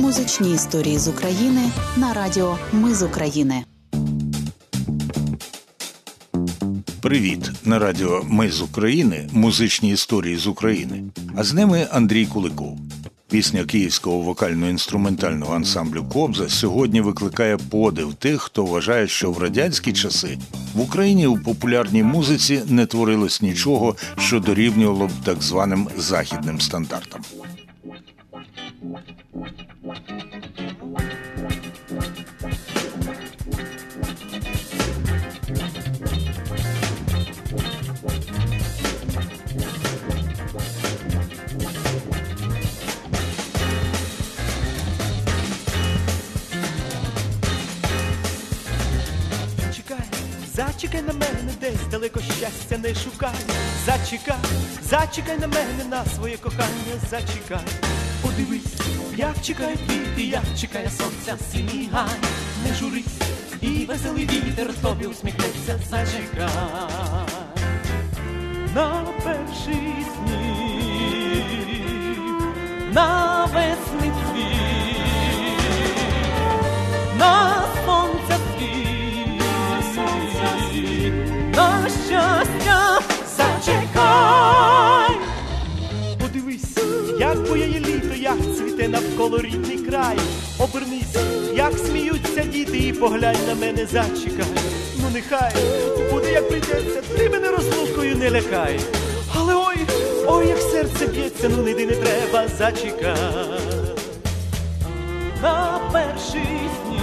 Музичні історії з України на радіо Ми з України. Привіт! На радіо Ми з України, музичні історії з України. А з ними Андрій Куликов. Пісня київського вокально-інструментального ансамблю «Кобза» сьогодні викликає подив тих, хто вважає, що в радянські часи в Україні у популярній музиці не творилось нічого, що дорівнювало б так званим західним стандартам. Зачекай на мене, десь далеко щастя не шукай. Зачекай, зачекай на мене, на своє кохання, зачекай. Подивись, як чекає квіти, як чекає сонця, синій гай. Не журись, і веселий вітер тобі усміхнеться, зачекай. На перший сніг, на весни цвіт, на сонця світ. На щастя, зачекай. Подивись, як бояє літо, як цвіте навколо рідний край. Обернись, як сміються діти, і поглянь на мене, зачекай. Ну нехай буде, як прийдеться, ти мене розлукою не лякай. Але ой, ой, як серце б'ється, ну не йди, не треба, зачекай. На перший сніг,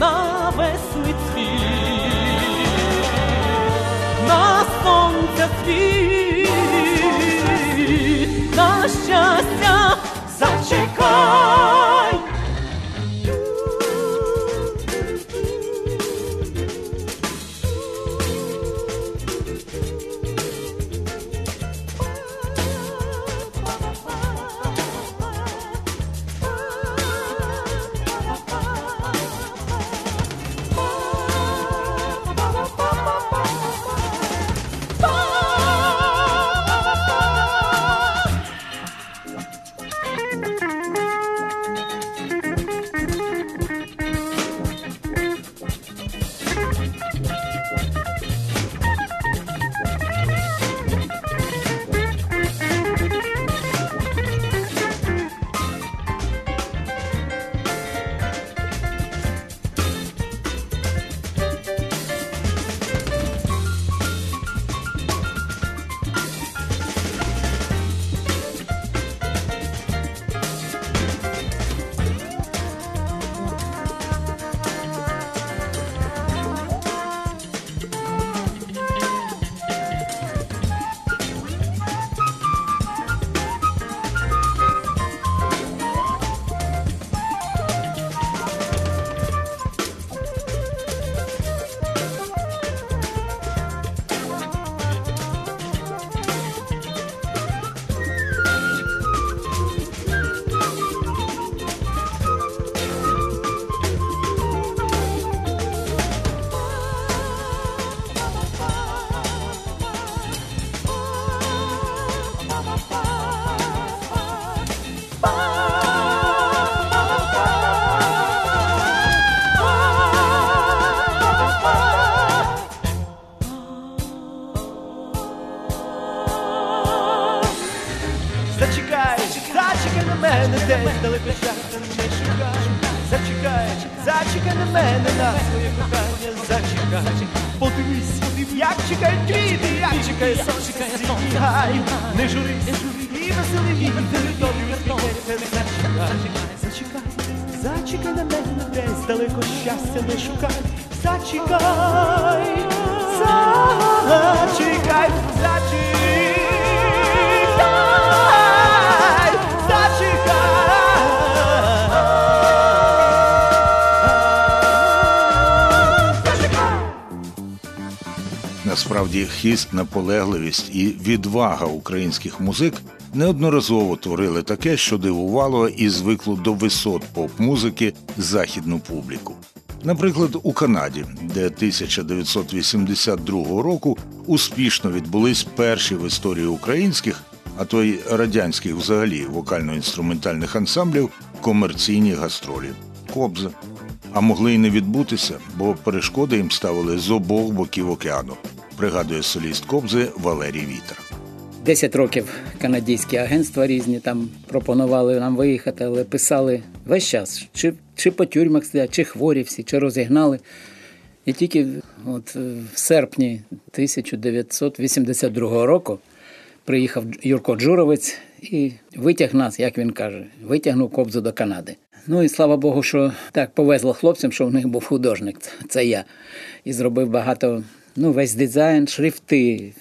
на весни цвіт, на сонця світ, на щастя, зачекай. Не журись, і веселий вітер тобі усміхнеться, зачекай, зачекай на мене, десь далеко щастя не шукай, зачекай, зачекай, зачекай, зачекай. Насправді, хист, наполегливість і відвага українських музик неодноразово творили таке, що дивувало і звикло до висот поп-музики західну публіку. Наприклад, у Канаді, де 1982 року успішно відбулись перші в історії українських а то й радянських взагалі вокально-інструментальних ансамблів комерційні гастролі Кобза. А могли й не відбутися, бо перешкоди їм ставили з обох боків океану, пригадує соліст Кобзи Валерій Вітер. 10 років канадійські агентства різні там пропонували нам виїхати, але писали весь час, чи по тюрмах сидять, чи хворі всі, чи розігнали. І тільки от в серпні 1982 року приїхав Юрко Джуровець і витяг нас, як він каже, витягнув Кобзу до Канади. Ну і слава Богу, що так повезло хлопцям, що в них був художник, це я. І зробив багато, весь дизайн, шрифти,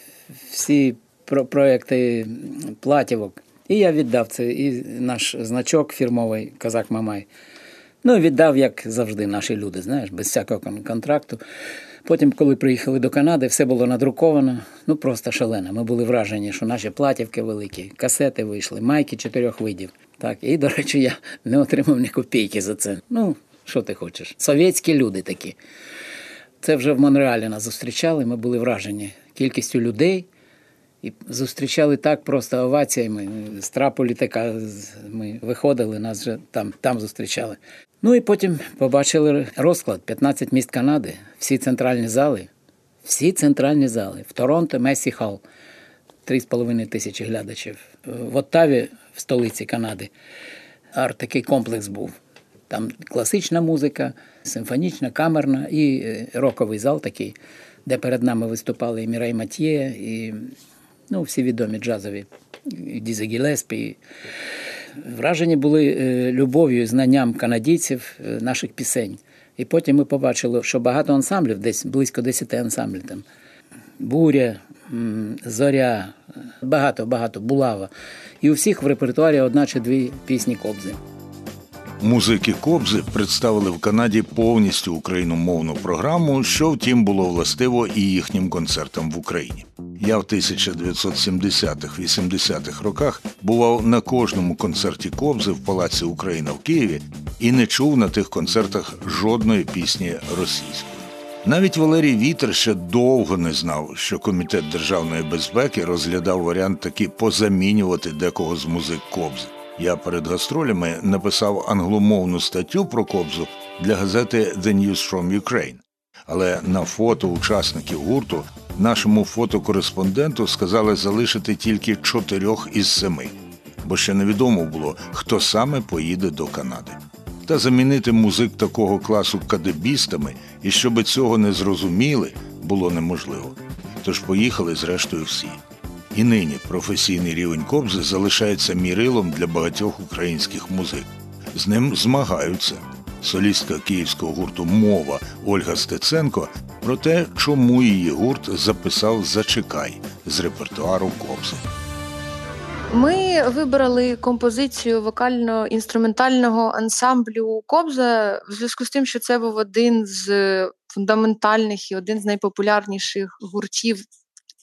всі проекти платівок. І я віддав це, і наш значок фірмовий «Козак Мамай». Віддав, як завжди, наші люди, без всякого контракту. Потім, коли приїхали до Канади, все було надруковано, просто шалено. Ми були вражені, що наші платівки великі, касети вийшли, майки 4 видів. Так, і, до речі, я не отримав ні копійки за це. Що ти хочеш? Совєтські люди такі. Це вже в Монреалі нас зустрічали, ми були вражені кількістю людей. І зустрічали так просто оваціями. З трапу літака ми виходили, нас вже там зустрічали. І потім побачили розклад. 15 міст Канади, всі центральні зали. В Торонто, Месі Халл, 3,5 тисячі глядачів. В Оттаві, в столиці Канади, такий комплекс був. Там класична музика, симфонічна, камерна і роковий зал такий, де перед нами виступали і Мірей Матьє, і... всі відомі джазові, Дізе Гілеспі. Вражені були любов'ю і знанням канадійців наших пісень. І потім ми побачили, що багато ансамблів, десь близько 10 ансамблів. Там «Буря», «Зоря», багато, «Булава». І у всіх в репертуарі 1 чи 2 пісні Кобзи. Музики Кобзи представили в Канаді повністю україномовну програму, що, втім, було властиво і їхнім концертам в Україні. Я в 1970-80-х роках бував на кожному концерті Кобзи в Палаці Україна в Києві і не чув на тих концертах жодної пісні російської. Навіть Валерій Вітер ще довго не знав, що Комітет державної безпеки розглядав варіант таки позамінювати декого з музик Кобзи. Я перед гастролями написав англомовну статтю про Кобзу для газети The News from Ukraine. Але на фото учасників гурту нашому фотокореспонденту сказали залишити тільки 4 із 7, бо ще невідомо було, хто саме поїде до Канади. Та замінити музик такого класу кадебістами, і щоби цього не зрозуміли, було неможливо. Тож поїхали зрештою всі. І нині професійний рівень Кобзи залишається мірилом для багатьох українських музик. З ним змагаються. Солістка київського гурту «Мова» Ольга Стеценко про те, чому її гурт записав «Зачекай» з репертуару Кобзи. Ми вибрали композицію вокально-інструментального ансамблю Кобза в зв'язку з тим, що це був один з фундаментальних і один з найпопулярніших гуртів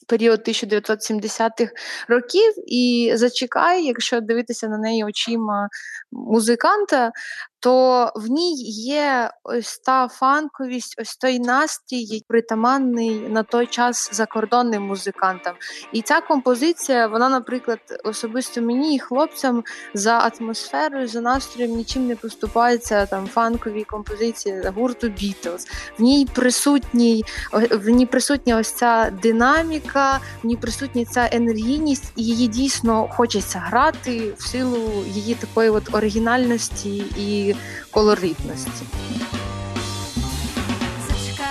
період 1970-х років, і «Зачекай», якщо дивитися на неї очима музиканта, то в ній є ось та фанковість, ось той настрій, притаманний на той час закордонним музикантам. І ця композиція, вона, наприклад, особисто мені і хлопцям за атмосферою, за настроєм нічим не поступається фанковій композиції гурту «Бітлз». В ній присутня ось ця динаміка, в ній присутня ця енергійність, і її дійсно хочеться грати в силу її такої от оригінальності і колоритності. Зачекай,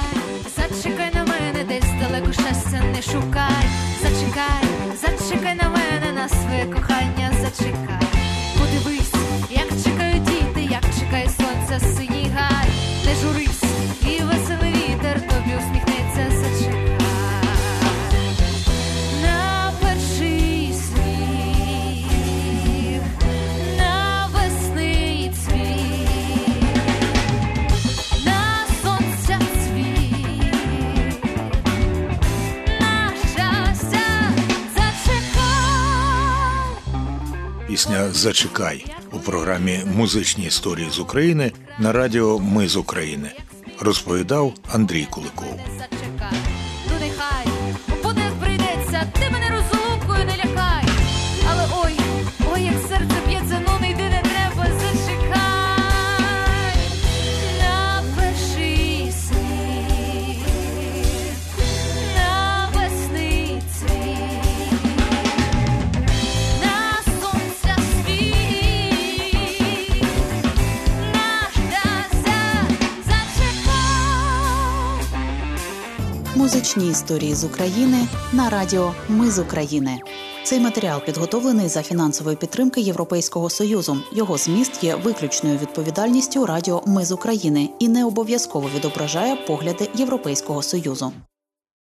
зачекай на мене, десь далеко щастя не шукай. Зачекай, зачекай на мене, на своє кохання зачекай. Подивись, як чекають діти, як чекає сонце синій гай. Не журись, і веселий вітер тобі усміхнеться, зачекай. Пісня «Зачекай» у програмі «Музичні історії з України» на радіо «Ми з України». Розповідав Андрій Куликов. Нехай, буде прийдеться, ти мене розлукою не лякай. Музичні історії з України на радіо «Ми з України». Цей матеріал підготовлений за фінансової підтримки Європейського Союзу. Його зміст є виключною відповідальністю радіо «Ми з України» і не обов'язково відображає погляди Європейського Союзу.